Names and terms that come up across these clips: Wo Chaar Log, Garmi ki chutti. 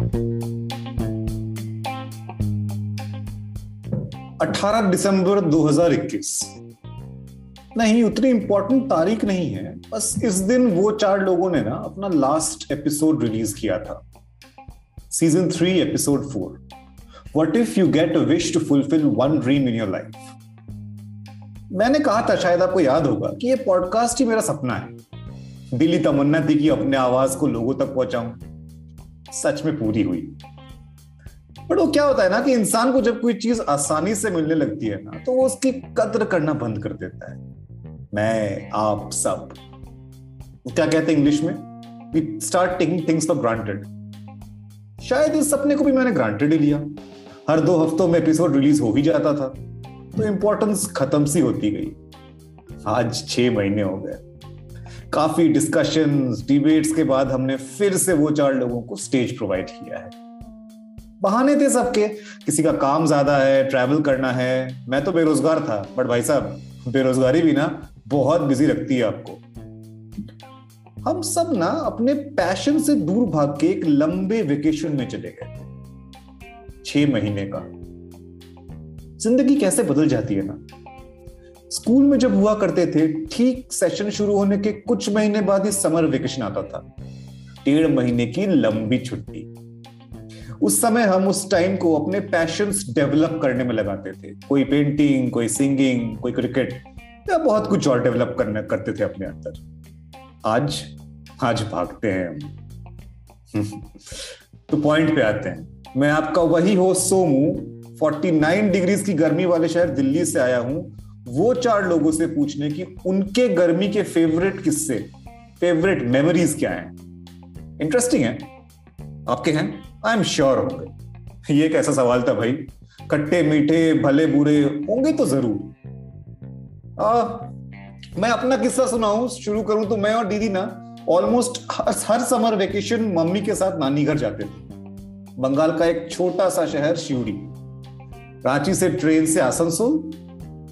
18 दिसंबर 2021 नहीं, उतनी इंपॉर्टेंट तारीख नहीं है। बस इस दिन वो चार लोगों ने ना अपना लास्ट एपिसोड रिलीज किया था, सीजन 3 एपिसोड 4 What if you get a wish to fulfill one dream in your life? मैंने कहा था, शायद आपको याद होगा कि ये पॉडकास्ट ही मेरा सपना है। दिली तमन्ना थी कि अपने आवाज को लोगों तक पहुंचाऊं, सच में पूरी हुई। बट वो क्या होता है ना कि इंसान को जब कोई चीज आसानी से मिलने लगती है ना, तो वो उसकी कद्र करना बंद कर देता है। मैं, आप, सब, क्या कहते हैं इंग्लिश में, we start taking things for granted। शायद इस सपने को भी मैंने ग्रांटेड ही लिया। हर 2 हफ्तों में एपिसोड रिलीज हो ही जाता था, तो इंपॉर्टेंस खत्म सी होती गई। आज 6 महीने हो गए। काफी डिस्कशंस, डिबेट्स के बाद हमने फिर से वो चार लोगों को स्टेज प्रोवाइड किया है। बहाने थे सबके, किसी का काम ज्यादा है, ट्रैवल करना है। मैं तो बेरोजगार था, बट भाई साहब बेरोजगारी भी ना बहुत बिजी रखती है आपको। हम सब ना अपने पैशन से दूर भाग के एक लंबे वेकेशन में चले गए थे, 6 महीने का। जिंदगी कैसे बदल जाती है ना। स्कूल में जब हुआ करते थे, ठीक सेशन शुरू होने के कुछ महीने बाद ही समर वेकेशन आता था, 1.5 महीने की लंबी छुट्टी। उस समय हम उस टाइम को अपने पैशंस डेवलप करने में लगाते थे। कोई पेंटिंग, कोई सिंगिंग, कोई क्रिकेट, या बहुत कुछ और डेवलप करते थे अपने अंदर। आज भागते हैं हम। तो पॉइंट पे आते हैं। मैं आपका वही होस्ट सोमू, 49 डिग्रीज की गर्मी वाले शहर दिल्ली से आया हूं वो चार लोगों से पूछने की उनके गर्मी के फेवरेट किस्से, फेवरेट मेमोरीज क्या हैं। इंटरेस्टिंग है, आपके हैं, आई एम श्योर होंगे। ये कैसा सवाल था भाई, खट्टे मीठे भले बुरे होंगे तो जरूर। मैं अपना किस्सा सुनाऊं, शुरू करूं तो मैं और दीदी ना ऑलमोस्ट हर समर वेकेशन मम्मी के साथ नानी घर जाते थे। बंगाल का एक छोटा सा शहर शिवड़ी, रांची से ट्रेन से आसनसोल,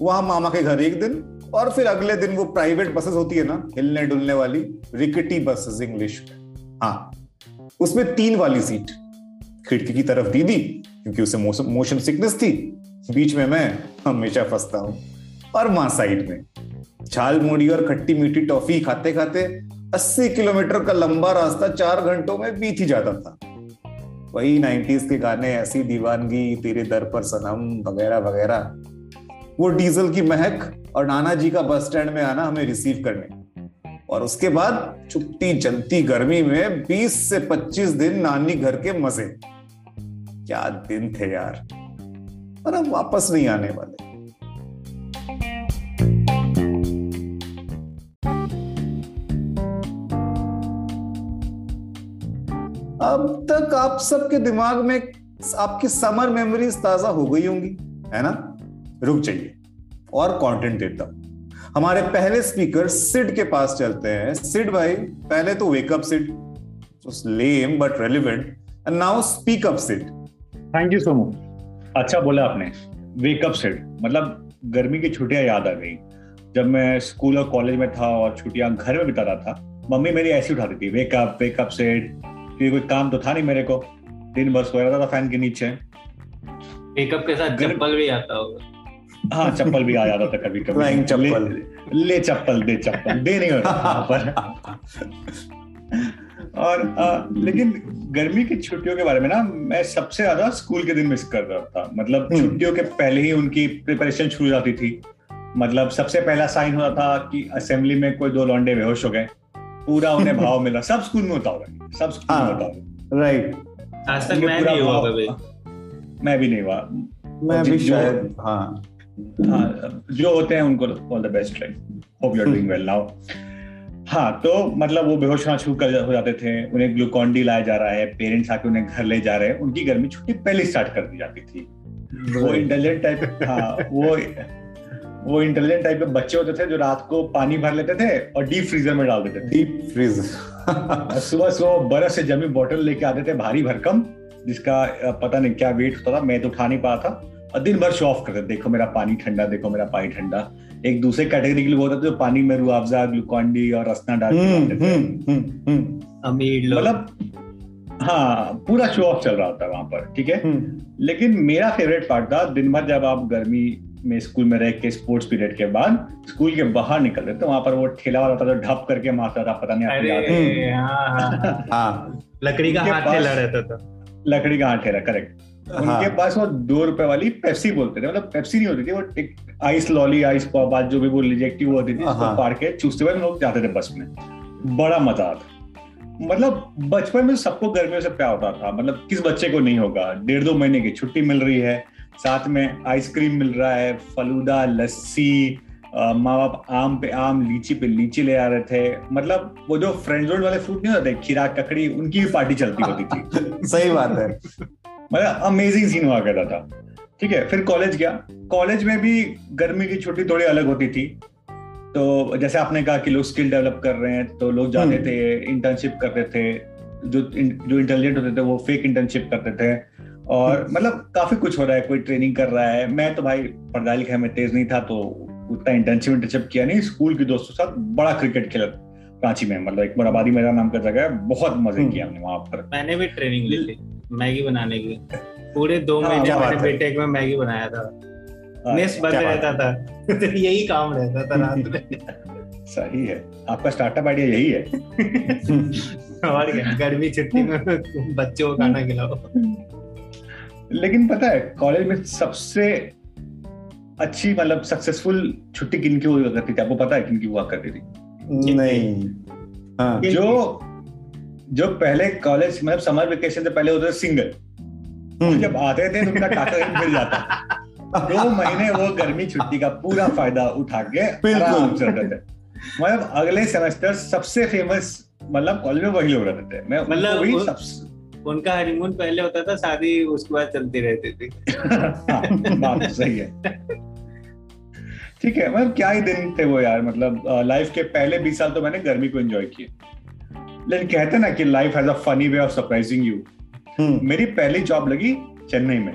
वहां मामा के घर एक दिन, और फिर अगले दिन वो प्राइवेट बसेस होती है ना, हिलने डुलने वाली, रिकेटी बसेस इंग्लिश में। हाँ, उसमें 3 वाली सीट, खिड़की की तरफ दीदी, क्योंकि उसे मोशन सिकनेस थी, बीच में मैं हमेशा फंसता हूँ, और माँ साइड में। झाल मूड़ी और खट्टी मीठी टॉफी खाते खाते 80 किलोमीटर का लंबा रास्ता 4 घंटों में बीत ही जाता था। वही 90s के गाने, ऐसी दीवानगी, तेरे दर पर सनम, वगैरह वगैरह। वो डीजल की महक और नाना जी का बस स्टैंड में आना हमें रिसीव करने, और उसके बाद चुपती जलती गर्मी में 20 से 25 दिन नानी घर के मजे। क्या दिन थे यार, पर हम वापस नहीं आने वाले। अब तक आप सबके दिमाग में आपकी समर मेमोरीज ताजा हो गई होंगी, है ना। रुक जाइए और कंटेंट देता हूं। हमारे पहले स्पीकर सिड के पास चलते हैं। सिड भाई, पहले तो wake up Sid, just lame but relevant, and now speak up Sid. Thank you so much. अच्छा बोला आपने, वेक अप सिड, मतलब गर्मी की छुट्टियां याद आ गई। जब मैं स्कूल और कॉलेज में था और छुट्टियां घर में बिताता था, मम्मी मेरी ऐसी उठाती थी, वेक अप सिड। कोई काम तो था नहीं मेरे को, दिन भर सोया रहता था फैन के नीचे। वेकअप के साथ चप्पल भी आता होगा। हाँ, चप्पल भी आ जाता था कभी कभी। चप्पल ले, चप्पल दे, चप्पल दे नहीं होता पर। और लेकिन गर्मी की छुट्टियों के बारे में ना, मैं सबसे ज्यादा स्कूल के दिन मिस कर रहा था। मतलब छुट्टियों के पहले ही उनकी प्रिपरेशन शुरू हो जाती थी। मतलब सबसे पहला साइन होता था कि असेंबली में कोई 2 लौंडे बेहोश हो गए, पूरा उन्हें भाव मिला। सब स्कूल में होता होगा, सब स्कूल में होता होगा, राइट। आज तक मैं नहीं हुआ कभी, मैं भी नहीं हुआ, मैं भी शायद। हाँ, जो होते हैं उनको all the best, like hope you are doing well now. हाँ, तो मतलब वो बेहोश होना शुरू कर हो जाते थे, उन्हें ग्लूकॉन डी लाया जा रहा है, पेरेंट्स आके उन्हें घर ले जा रहे हैं, उनकी गर्मी छुट्टी पहले स्टार्ट कर दी जाती थी। वो इंटेलिजेंट टाइप, हाँ, वो इंटेलिजेंट टाइप के बच्चे होते थे जो रात को पानी भर लेते थे और डीप फ्रीजर में डाल देते थे। Deep freezer. सुबह बर्फ से जमी बोतल लेके आते थे, भारी भरकम, जिसका पता नहीं क्या वेट होता था, मैं तो उठा नहीं पा था। और दिन भर शो ऑफ करते, देखो मेरा पानी ठंडा, देखो मेरा पानी ठंडा। एक दूसरे कैटेगरी के लोग होते थे जो पानी में रूअफ़ज़ा, ग्लूकॉन डी और रसना डालते थे। अमीर लोग, मतलब हाँ, पूरा शो ऑफ चल रहा था वहां पर, ठीक है। लेकिन मेरा फेवरेट पार्ट था दिन भर जब आप गर्मी में स्कूल में रह के स्पोर्ट्स पीरियड के बाद स्कूल के बाहर निकल रहे थे, वहां पर वो ठेला वाला था जो ढप करके मारता था, पता नहीं आपको लकड़ी का हाथ ठेला रहता था, लकड़ी का हाथ ठेला, करेक्ट। उनके पास वो 2 रुपए वाली पेप्सी बोलते थे, मतलब पेप्सी नहीं होती थी वो, एक आइस लॉली, आइस पॉप, आज जो भी वो रिजेक्टिव होती थी उसको पार के चूसते हुए लोग जाते थे बस में। बड़ा मजा आता, मतलब बचपन में सबको गर्मियों से प्यार होता था, मतलब किस बच्चे को नहीं होगा। 1.5-2 महीने की छुट्टी मिल रही है, साथ में आइसक्रीम मिल रहा है, फलूदा, लस्सी, माँ बाप आम पे आम, लीची पे लीची ले आ रहे थे। मतलब वो जो फ्रेंड्स रोड वाले फ्रूट नहीं होते, खीरा, ककड़ी, उनकी भी पार्टी चलती होती थी। सही बात है, मतलब अमेजिंग सीन हुआ करता था, ठीक है। फिर कॉलेज गया, कॉलेज में भी गर्मी की छुट्टी थोड़ी अलग होती थी। तो जैसे आपने कहा कि लोग स्किल डेवलप कर रहे हैं, तो लोग जाते थे, इंटर्नशिप करते थे, जो इंटेलिजेंट होते थे वो फेक इंटर्नशिप करते थे, और मतलब काफी कुछ हो रहा है, कोई ट्रेनिंग कर रहा है। मैं तो भाई पढ़ाई लिखाई में तेज नहीं था, तो उतना इंटर्नशिप किया नहीं। स्कूल के दोस्तों के साथ बड़ा क्रिकेट खेला रांची में, मतलब एक मुराबादी मैदान नाम का जगह है, बहुत मजे किया हमने वहां पर। मैंने भी ट्रेनिंग ली थी मैगी बनाने की, पूरे 2 महीने मैंने बीटेक में मैगी बनाया था, नेस बंद रहता था, तो यही काम रहता था रात में। सही है, आपका स्टार्टअप आइडिया यही है। और क्या, गर्मी छुट्टी में बच्चों को खाना खिलाओ। लेकिन पता है कॉलेज में सबसे अच्छी, मतलब सक्सेसफुल छुट्टी किनकी हुआ करती थी? आपको पता है किनकी हुआ करती थी? नहीं। हाँ। जो पहले कॉलेज, मतलब समर वेकेशन से पहले होते थे सिंगल, तो जब आते थे तो उनका टाका मिल जाता, 2 महीने वो गर्मी छुट्टी का पूरा फायदा उठा के आराम से रहते थे। मतलब अगले सेमेस्टर सबसे फेमस, मतलब कॉलेज में वही लोग रहते थे। मैं मतलब उनका हनीमून पहले होता था, शादी उसके बाद चलती रहती थी। बात सही है, ठीक है। मतलब क्या ही दिन थे वो यार, मतलब लाइफ के पहले 20 साल तो मैंने गर्मी को एंजॉय किए। लेकिन कहते ना कि life has a funny way of surprising you. मेरी पहली जॉब लगी चेन्नई में,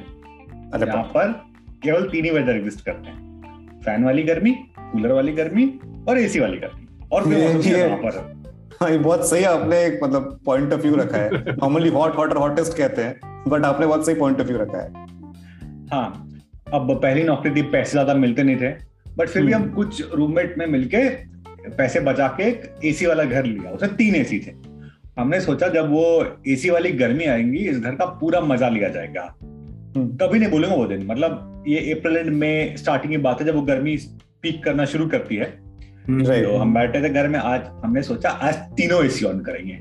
जहाँ पर केवल 3 ही वेदर एग्जिस्ट करते हैं, फैन वाली गर्मी, कूलर वाली गर्मी और एसी वाली गर्मी। और वहां पर बहुत सही आपने एक मतलब पॉइंट ऑफ व्यू रखा है। नॉर्मली हॉट हॉट और हॉटेस्ट कहते हैं, बट आपने बहुत सही पॉइंट ऑफ व्यू रखा है। हाँ, अब पहली नौकरी थी, पैसे ज्यादा मिलते नहीं थे, बट फिर भी हम कुछ रूममेट में मिलके पैसे बचा के एक एसी वाला घर लिया। उसमें 3 एसी थे। हमने सोचा जब वो एसी वाली गर्मी आएंगी इस घर का पूरा मजा लिया जाएगा। कभी नहीं बोलेंगे वो दिन, मतलब ये अप्रैल एंड मई स्टार्टिंग की बात है जब वो गर्मी पीक करना शुरू करती है। तो हम बैठे थे घर में, आज हमने सोचा आज 3 एसी ऑन करेंगे,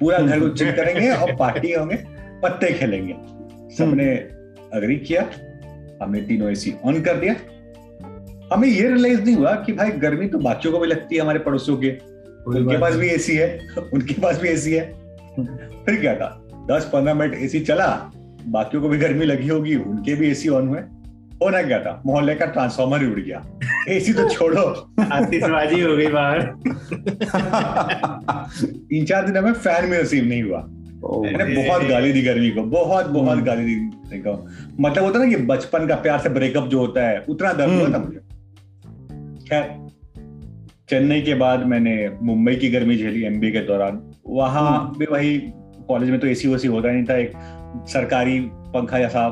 पूरा घर को चिल करेंगे और पार्टी होंगे, पत्ते खेलेंगे। सबने अग्री किया, हमने 3 एसी ऑन कर दिया। हमें ये रियलाइज नहीं हुआ कि भाई गर्मी तो बाकियों को भी लगती है, हमारे पड़ोसियों के, उनके पास भी एसी है, उनके पास भी एसी है। फिर क्या था, 10-15 मिनट एसी चला, बाकियों को भी गर्मी लगी होगी, उनके भी एसी ऑन हुए। होना क्या था, मोहल्ले का ट्रांसफार्मर ही उड़ गया, एसी तो छोड़ो, आतिशबाजी हो गई बाहर। 3-4 दिन हमें फैन में नसीब नहीं हुआ। मैंने बहुत गाली दी गर्मी को, बहुत गाली दी। मतलब होता ना कि बचपन का प्यार से ब्रेकअप जो होता है, उतना दर्द हुआ था मुझे। खैर, चेन्नई के बाद मैंने मुंबई की गर्मी झेली एमबीए के दौरान। वहां भी वही, कॉलेज में तो एसी वैसी होता नहीं था, एक सरकारी पंखा जैसा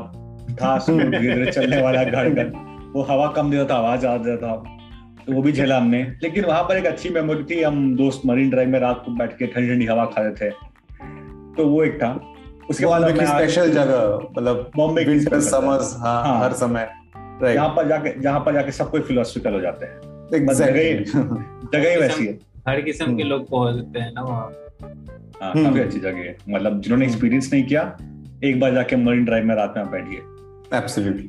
था, चलने वाला घर, वो हवा कम देता था, आवाज आ जाता था, तो वो भी झेला हमने। लेकिन वहां पर एक अच्छी मेमोरी थी, हम दोस्त मरीन ड्राइव में रात को बैठ के ठंडी ठंडी हवा खा रहे थे, तो वो एक था। उसके बाद स्पेशल जगह, मतलब बॉम्बे की समर्स, हाँ, हर समय जहाँ पर जाके सब कोई फिलोसफिकल हो जाते हैं। जगह ही वैसी है, हर किस्म के लोग पहुंचते हैं ना वहाँ। हाँ, काफी अच्छी जगह है, मतलब जिन्होंने एक्सपीरियंस नहीं किया एक बार जाके मरीन ड्राइव में रात में बैठिए। एब्सोल्युटली,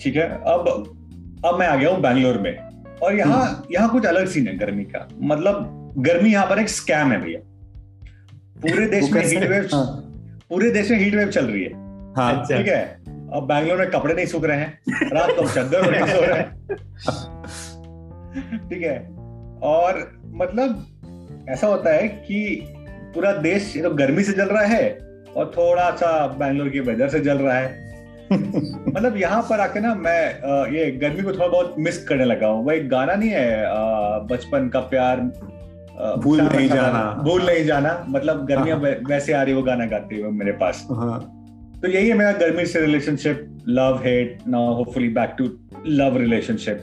ठीक है। अब मैं आ गया हूँ बैंगलोर में, और यहाँ कुछ अलग सीन है गर्मी का। मतलब गर्मी यहाँ पर एक स्कैम है भैया। पूरे देश में हीट वेव चल रही है, ठीक है। अब बैंगलोर में कपड़े नहीं सूख रहे हैं, रात को चद्दर ओढ़ के सो रहे हैं, ठीक है। और मतलब ऐसा होता है कि पूरा देश तो गर्मी से जल रहा है और थोड़ा सा बैंगलोर के वेदर से जल रहा है। मतलब यहाँ पर आके ना मैं ये गर्मी को थोड़ा बहुत मिस करने लगा हूँ। वो एक गाना नहीं है, बचपन का प्यार भूल नहीं जाना मतलब गर्मियां वैसे आ रही वो गाना गाते हुए मेरे पास। तो यही है मेरा गर्मी से relationship, love hate, now hopefully back to love relationship.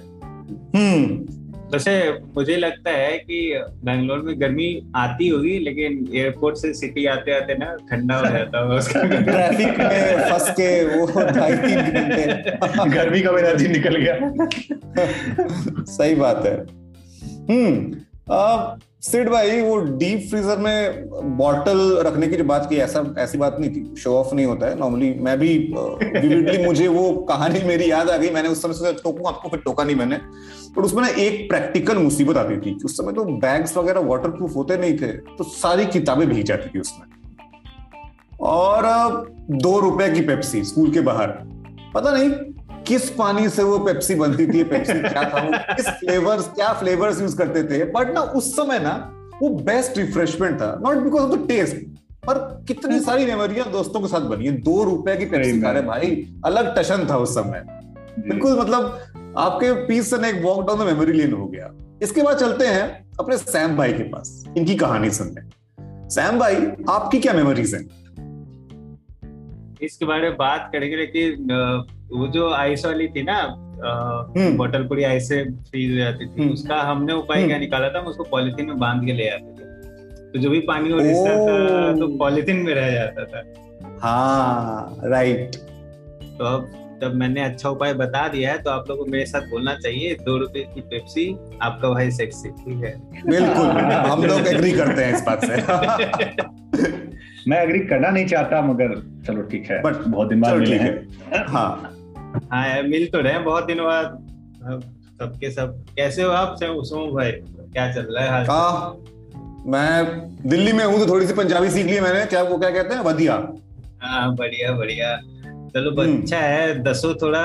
वैसे मुझे लगता है कि बैंगलोर में गर्मी आती होगी, लेकिन एयरपोर्ट से सिटी आते आते ना ठंडा हो जाता है उसका ट्रैफिक में फंस के वो 2-3 घंटे गर्मी का मेरा दिन निकल गया। सही बात है। सिड भाई, वो डीप फ्रीजर में बॉटल रखने की जो बात की, ऐसी बात नहीं थी, शो ऑफ नहीं होता है। नॉर्मली मैं भी vividly मुझे वो कहानी मेरी याद आ गई, मैंने उस समय सोचा टोकूं आपको, फिर टोका नहीं मैंने। बट उसमें ना एक प्रैक्टिकल मुसीबत आती थी, उस समय तो बैग्स वगैरह वाटर प्रूफ होते नहीं थे, तो सारी किताबें भीग जाती थी उसमें। और 2 रुपए की पेप्सी स्कूल के बाहर, पता नहीं किस पानी से वो पेप्सी बनती थी, पेप्सी क्या था वो, क्या फ्लेवर्स यूज करते थे। बट ना उस समय ना वो बेस्ट रिफ्रेशमेंट था, not because of the taste, पर कितनी सारी मेमोरियां दोस्तों के साथ बनी है। 2 रुपए की पेप्सी खा रहे भाई, अलग टशन था उस समय बिल्कुल। मतलब आपके पीस से ना एक walk down the memory lane हो गया। इसके बाद चलते हैं अपने सैम भाई के पास, इनकी कहानी सुनने। सैम भाई, आपकी क्या मेमोरीज है इसके बारे में बात करेंगे, लेकिन वो जो आइस वाली थी ना बोतल पूरी आइस से फ्रीज हो जाती थी, उसका हमने उपाय क्या निकाला था, हम उसको पॉलिथीन में बांध के ले आते थे, तो जो भी पानी वो रिश्ता था तो पॉलिथीन में रह जाता था। हाँ राइट। तो अब जब मैंने अच्छा उपाय बता दिया है, तो आप लोगों को मेरे साथ बोलना चाहिए 2 रुपए की पेप्सी, आपका भाई सेक्सी, ठीक है? बिल्कुल, हम लोग एग्री करते हैं इस बात से। मैं एग्री करना नहीं चाहता, मगर चलो ठीक है, बट बहुत दिन बाद मिले हैं। हाँ यार, मिल तो रहे हैं बहुत दिन बाद। सबके सब कैसे हो आप? उसमें भाई क्या चल रहा है? मैं दिल्ली में हूँ, तो थोड़ी सी पंजाबी सीख ली मैंने। क्या वो क्या कहते हैं, बढ़िया। हाँ बढ़िया बढ़िया, चलो अच्छा है। दसो थोड़ा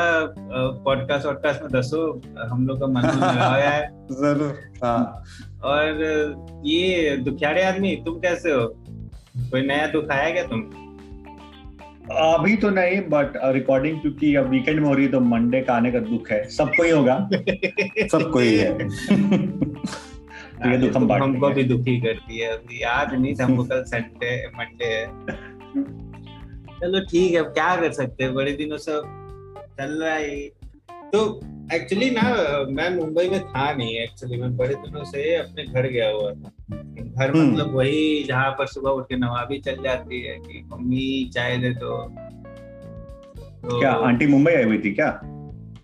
पॉडकास्ट में दसो, हम लोग का मन लगाया है जरूर। और ये दुखियारे आदमी, तुम कैसे हो? कोई नया दुख आया क्या? तुम अभी तो नहीं, बट रिकॉर्डिंग क्योंकि अब वीकेंड में हो रही है, तो मंडे का आने का दुख है, सबको ही होगा। सबको ही है। तो ये दुख हमको भी दुखी करती है। अभी याद नहीं था हमको, कल संडे मंडे है। चलो ठीक है, अब क्या कर सकते हैं, बड़े दिनों से चल रहा है। तो एक्चुअली ना मैं मुंबई में था नहीं, एक्चुअली मैं बड़े दिनों से अपने घर गया हुआ था। घर मतलब वही जहाँ पर सुबह उठ के नवाबी चल जाती है कि मम्मी चाय दे दो। तो क्या आंटी मुंबई आई हुई थी क्या?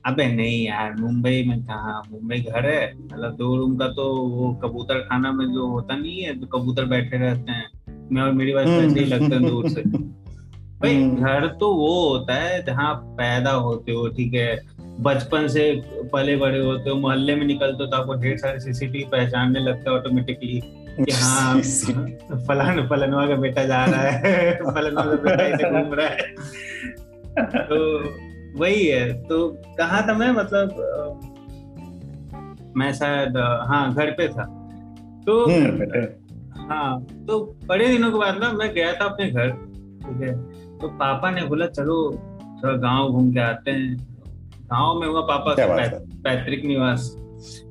अबे नहीं यार, मुंबई में कहाँ, मुंबई घर है, मतलब 2 रूम का। तो वो कबूतर खाना में जो होता नहीं है, तो कबूतर बैठे रहते हैं, मैं और मेरी वाइफ ऐसे ही लगते हैं दूर से। भाई घर तो वो होता है जहाँ पैदा होते हो, ठीक है, बचपन से पले बड़े होते हो, मोहल्ले में निकलते हो तो आपको ढेर सारे सीसीटीवी पहचानने लगता है ऑटोमेटिकली। हाँ, फलानवा का बेटा जा रहा है, फलानवा का बेटा ऐसे घूम रहा है, तो वही है। तो कहाँ था मैं, मतलब मैं शायद हाँ घर पे था। तो हाँ, तो बड़े दिनों के बाद ना मैं गया था अपने घर, ठीक है। तो पापा ने बोला चलो थोड़ा गाँव घूम के आते हैं। गाँव में हुआ पापा का पैतृक निवास,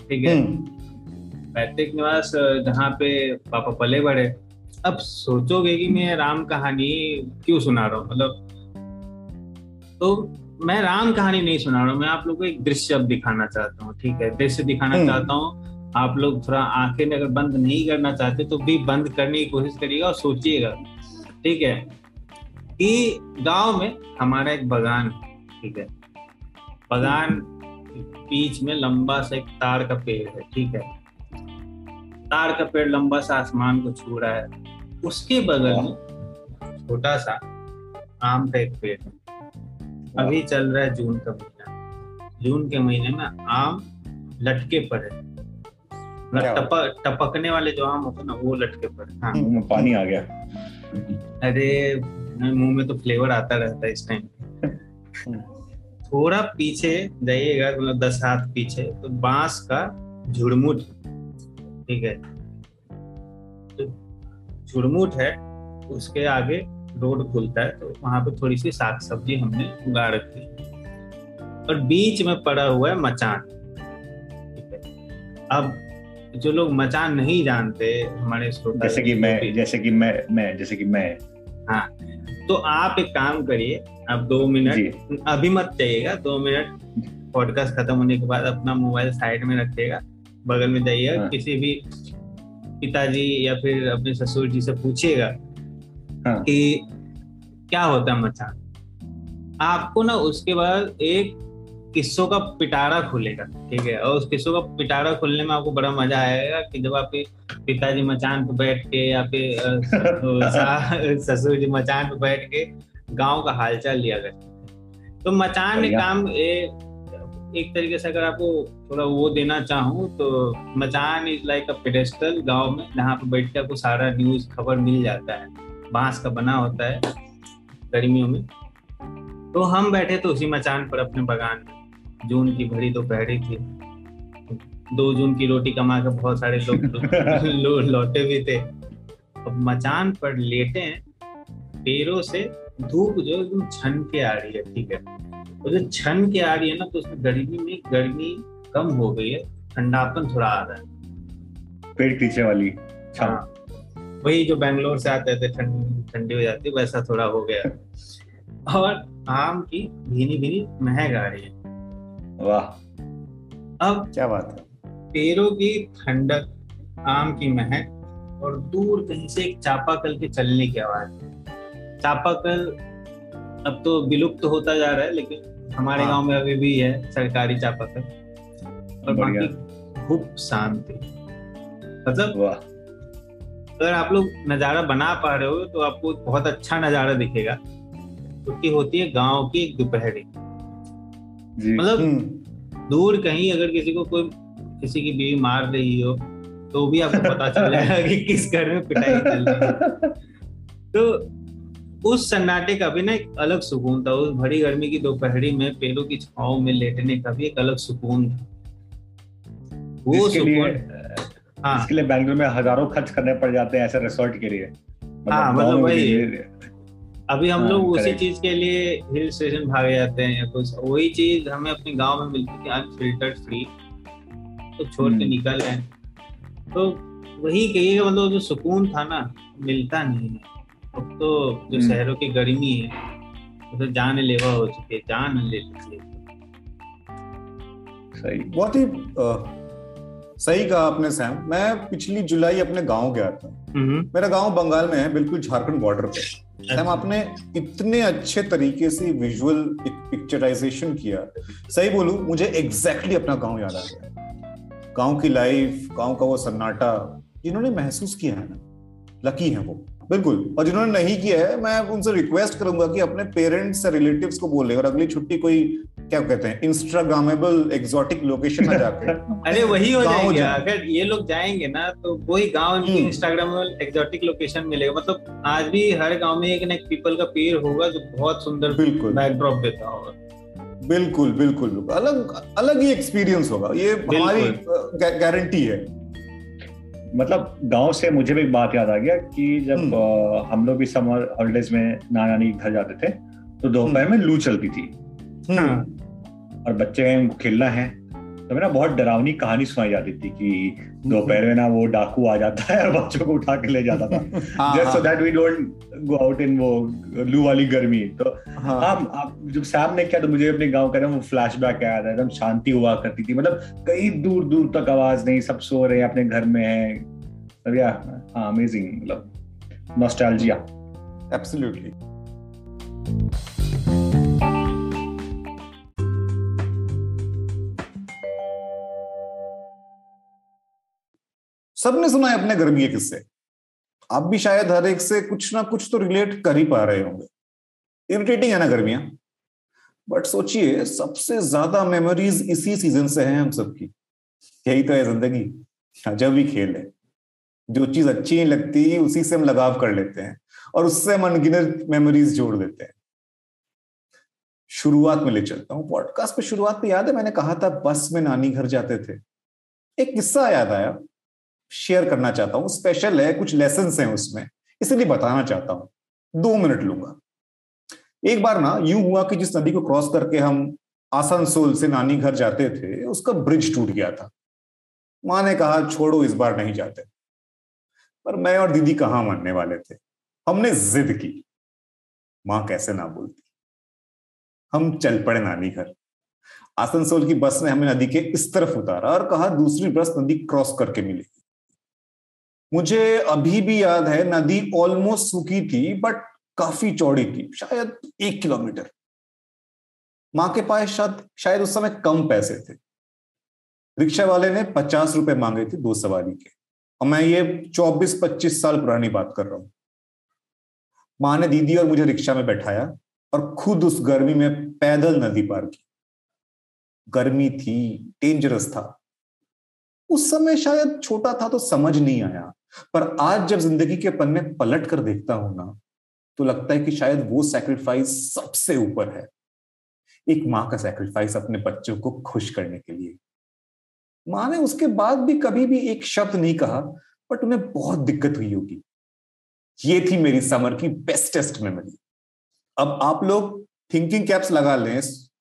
ठीक है, पैतृक निवास जहाँ पे पापा पले बड़े। अब सोचोगे कि मैं राम कहानी क्यों सुना रहा हूँ, मतलब तो मैं राम कहानी नहीं सुना रहा हूँ, मैं आप लोगों को एक दृश्य अब दिखाना चाहता हूँ, ठीक है, दृश्य दिखाना चाहता हूँ। आप लोग थोड़ा आंखें अगर बंद नहीं करना चाहते तो भी बंद करने की कोशिश करिएगा और सोचिएगा, ठीक है, कि गाँव में हमारा एक बगान, ठीक है, बगान बीच में लंबा सा एक ताड़ का पेड़ है, ठीक है, तार का पेड़ लंबा सा आसमान को छू रहा है। उसके बगल में छोटा सा आम का एक पेड़ है। अभी चल रहा है जून का महीना, जून के महीने में आम लटके पड़े, टपकने वाले जो आम होते ना वो लटके पड़े। हाँ, मुंह में पानी आ गया। अरे मुंह में तो फ्लेवर आता रहता है इस टाइम। थोड़ा पीछे जाइएगा, मतलब 10 हाथ पीछे, तो बांस का झुड़मुट, ठीक है, तो झुड़मुट है, उसके आगे रोड खुलता है, तो वहां पे थोड़ी सी साग सब्जी हमने उगा रखी और बीच में पड़ा हुआ है मचान, ठीक है। अब जो लोग मचान नहीं जानते हमारे श्रोता जैसे कि मैं हाँ, तो आप एक काम करिए, आप 2 मिनट अभी मत चाहिएगा, 2 मिनट पॉडकास्ट खत्म होने के बाद अपना मोबाइल साइड में रखिएगा, बगल में जाइएगा, हाँ, किसी भी पिताजी या फिर अपने ससुर जी से पूछिएगा, हाँ, कि क्या होता मचान। आपको ना उसके बाद एक किस्सों का पिटारा खुलेगा, ठीक है, और उस किस्सों का पिटारा खुलने में आपको बड़ा मजा आएगा कि जब आपके पिताजी मचान पे बैठ के या फिर ससुर जी मचान पे बैठ के गांव का हालचाल लिया करते। तो मचान ने काम एक तरीके से अगर आपको थोड़ा वो देना चाहूँ तो मचान इज लाइक अ पेडेस्टल गांव में, जहाँ पे बैठ के आपको सारा न्यूज खबर मिल जाता है। बांस का बना होता है गर्मियों में, तो हम बैठे तो उसी मचान पर अपने बगान में। जून की भरी दोपहरी थी, 2 जून की रोटी कमा के बहुत सारे लोग लौटे भी थे। अब मचान पर लेटे हैं, पैरों से धूप जो एकदम छन के आ रही है, ठीक है, तो जो छन के आ रही है ना, तो उसमें गर्मी कम हो गई है, ठंडापन थोड़ा आ रहा है, पेड़ पीछे वाली छांव, हाँ, वही जो बैंगलोर से आते थे ठंडी हो जाती, वैसा थोड़ा हो गया, और आम की भीनी भीनी महक आ रही है। वाह, अब क्या बात है, पेड़ों की ठंडक, आम की महक, और दूर कहीं से एक चापाकल के चलने की आवाज। चापाकल अब तो विलुप्त तो होता जा रहा है, लेकिन हमारे गांव में अभी भी है सरकारी चापाकल। और बाकी खूब शांति, मतलब अगर आप लोग नजारा बना पा रहे हो तो आपको बहुत अच्छा नजारा दिखेगा, क्योंकि होती है गांव की एक दोपहरी। मतलब दूर कहीं अगर किसी को कोई किसी की बीवी मार रही हो तो भी आपको पता चल जाएगा कि किस घर में पिटाई चल रही है। तो उस सन्नाटे का भी ना एक अलग सुकून था, उस भरी गर्मी की दोपहरी में पेड़ों की छांव में लेटने का भी एक अलग सुकून था। वो सुकून, हाँ, इसके लिए बैंगलोर में हजारों खर्च करने पड़ जाते हैं ऐसे रिसोर्ट के लिए। हाँ, मतलब वही अभी हम लोग उसी चीज के लिए हिल स्टेशन भागे जाते हैं, कुछ वही चीज हमें अपने गांव में मिलती थी अनफिल्टर्ड फ्री, तो छोड़ के निकल गए। तो वही कहिएगा, मतलब जो सुकून था ना, मिलता नहीं है अब तो। जो शहरों की गर्मी है वो तो जानलेवा हो चुकी है, जान ले लेती है। सही, बहुत ही सही कहा आपने सैम। मैं पिछली जुलाई अपने गाँव गया था। मेरा गाँव बंगाल में है, बिल्कुल झारखंड बॉर्डर पे। सैम, आपने इतने अच्छे तरीके से विजुअल पिक्चराइजेशन किया, सही बोलूं मुझे एग्जैक्टली अपना गांव याद आ गया। गांव की लाइफ, गांव का वो सन्नाटा जिन्होंने महसूस किया है ना, लकी है वो बिल्कुल। और जिन्होंने नहीं किया है, मैं उनसे रिक्वेस्ट करूंगा कि अपने पेरेंट्स या रिलेटिव्स को बोले और अगली छुट्टी कोई क्या कहते हैं इंस्टाग्रामेबल एक्सोटिक लोकेशन में जाके अरे वही हो जाएगा। अगर ये लोग जाएंगे ना तो वही गांव इंस्टाग्रामेबल एक्सोटिक लोकेशन मिलेगा। मतलब आज भी हर गांव में एक ना एक पीपल का पेड़ होगा जो बहुत सुंदर बैकड्रॉप देता होगा। बिल्कुल बिल्कुल, अलग अलग ही एक्सपीरियंस होगा, ये हमारी गारंटी है। मतलब गांव से मुझे भी एक बात याद आ गया कि जब हम लोग भी समर हॉलीडेज में नाना नानी घर जाते थे तो दोपहर में लू चलती थी और बच्चे खेलना है, तो मेरा बहुत डरावनी कहानी सुनाई जाती थी कि दोपहर में ना वो डाकू आ जाता है और बच्चों को उठा के ले जाता था, just so that we don't go out in वो लू वाली गर्मी। तो आप जब सैम ने किया तो मुझे अपने गांव का एकदम फ्लैशबैक आया था। एकदम शांति हुआ करती थी, मतलब कई दूर दूर तक आवाज नहीं, सब सो रहे हैं अपने घर में है। तो या अमेजिंग, मतलब नॉस्टैल्जिया एब्सोल्युटली। सबने सुना है अपने गर्मी के किस्से, आप भी शायद हर एक से कुछ ना कुछ तो रिलेट कर ही पा रहे होंगे। इरिटेटिंग है ना गर्मियां, बट सोचिए सबसे ज्यादा मेमोरीज इसी सीजन से हैं हम सबकी। यही तो है जिंदगी, अजब ही खेल है। जो चीज अच्छी नहीं लगती उसी से हम लगाव कर लेते हैं और उससे हम अनगिनत मेमोरीज जोड़ देते हैं। शुरुआत में ले चलता हूँ पॉडकास्ट पे। शुरुआत पे याद है मैंने कहा था बस में नानी घर जाते थे, एक किस्सा याद आया, शेयर करना चाहता हूं। स्पेशल है, कुछ लेसन्स हैं उसमें, इसलिए बताना चाहता हूं, 2 मिनट लूंगा। एक बार ना यूं हुआ कि जिस नदी को क्रॉस करके हम आसनसोल से नानी घर जाते थे उसका ब्रिज टूट गया था। माँ ने कहा छोड़ो इस बार नहीं जाते। पर मैं और दीदी कहाँ मानने वाले थे, हमने जिद की। माँ कैसे ना बोलती। हम चल पड़े नानी घर। आसनसोल की बस ने हमें नदी के इस तरफ उतारा और कहा दूसरी बस नदी क्रॉस करके मिलेगी। मुझे अभी भी याद है, नदी ऑलमोस्ट सूखी थी बट काफी चौड़ी थी, शायद 1 किलोमीटर। माँ के पास शायद उस समय कम पैसे थे। रिक्शा वाले ने 50 रुपए मांगे थे 2 सवारी के, और मैं ये 24-25 साल पुरानी बात कर रहा हूं। माँ ने दीदी और मुझे रिक्शा में बैठाया और खुद उस गर्मी में पैदल नदी पार की। गर्मी थी, डेंजरस था। उस समय शायद छोटा था तो समझ नहीं आया, पर आज जब जिंदगी के पन्ने पलट कर देखता हूं ना, तो लगता है कि शायद वो सैक्रिफाइस सबसे ऊपर है। एक माँ का सैक्रिफाइस अपने बच्चों को खुश करने के लिए। माँ ने उसके बाद भी कभी भी एक शब्द नहीं कहा, बट उन्हें बहुत दिक्कत हुई होगी। ये थी मेरी समर की बेस्टेस्ट मेमोरी। अब आप लोग थिंकिंग कैप्स लगा लें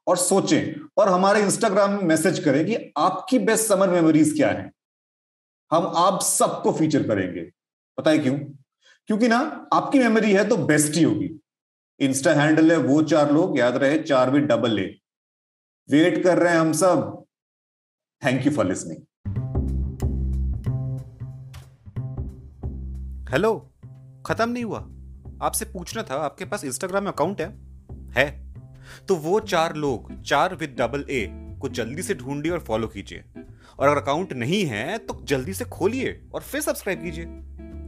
और सोचें, और हमारे इंस्टाग्राम में मैसेज करें कि आपकी बेस्ट समर मेमोरीज क्या हैं। हम आप सबको फीचर करेंगे। पता है क्यों? क्योंकि ना आपकी मेमोरी है तो बेस्ट ही होगी। इंस्टा हैंडल है वो चार लोग, याद रहे 4 भी डबल A। वेट कर रहे हैं हम सब। Thank you for listening. Hello, खत्म नहीं हुआ। आपसे पूछना था, आपके पास इंस्टाग्राम अकाउंट है? तो वो चार लोग 4 with double A को जल्दी से ढूंढिए और फॉलो कीजिए। और अगर अकाउंट नहीं है तो जल्दी से खोलिए और फिर सब्सक्राइब कीजिए।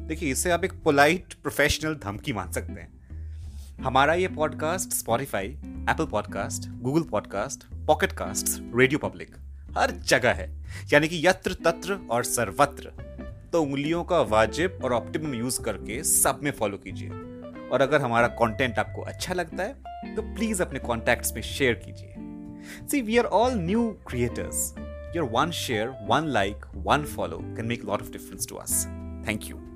देखिए, इससे आप एक पोलाइट प्रोफेशनल धमकी मान सकते हैं। हमारा ये podcast Spotify, Apple podcast, Google podcast, pocket castes, radio public, हर जगह है, यानी कि यत्र तत्र और सर्वत्र। तो उंगलियों का वाजिब और ऑप्टिमम यूज करके सब में फॉलो कीजिए। और अगर हमारा कंटेंट आपको अच्छा लगता है तो प्लीज अपने कॉन्टैक्ट्स में शेयर कीजिए। See, we are all new creators. Your 1 share, 1 like, 1 follow can make a lot of difference to us. Thank you.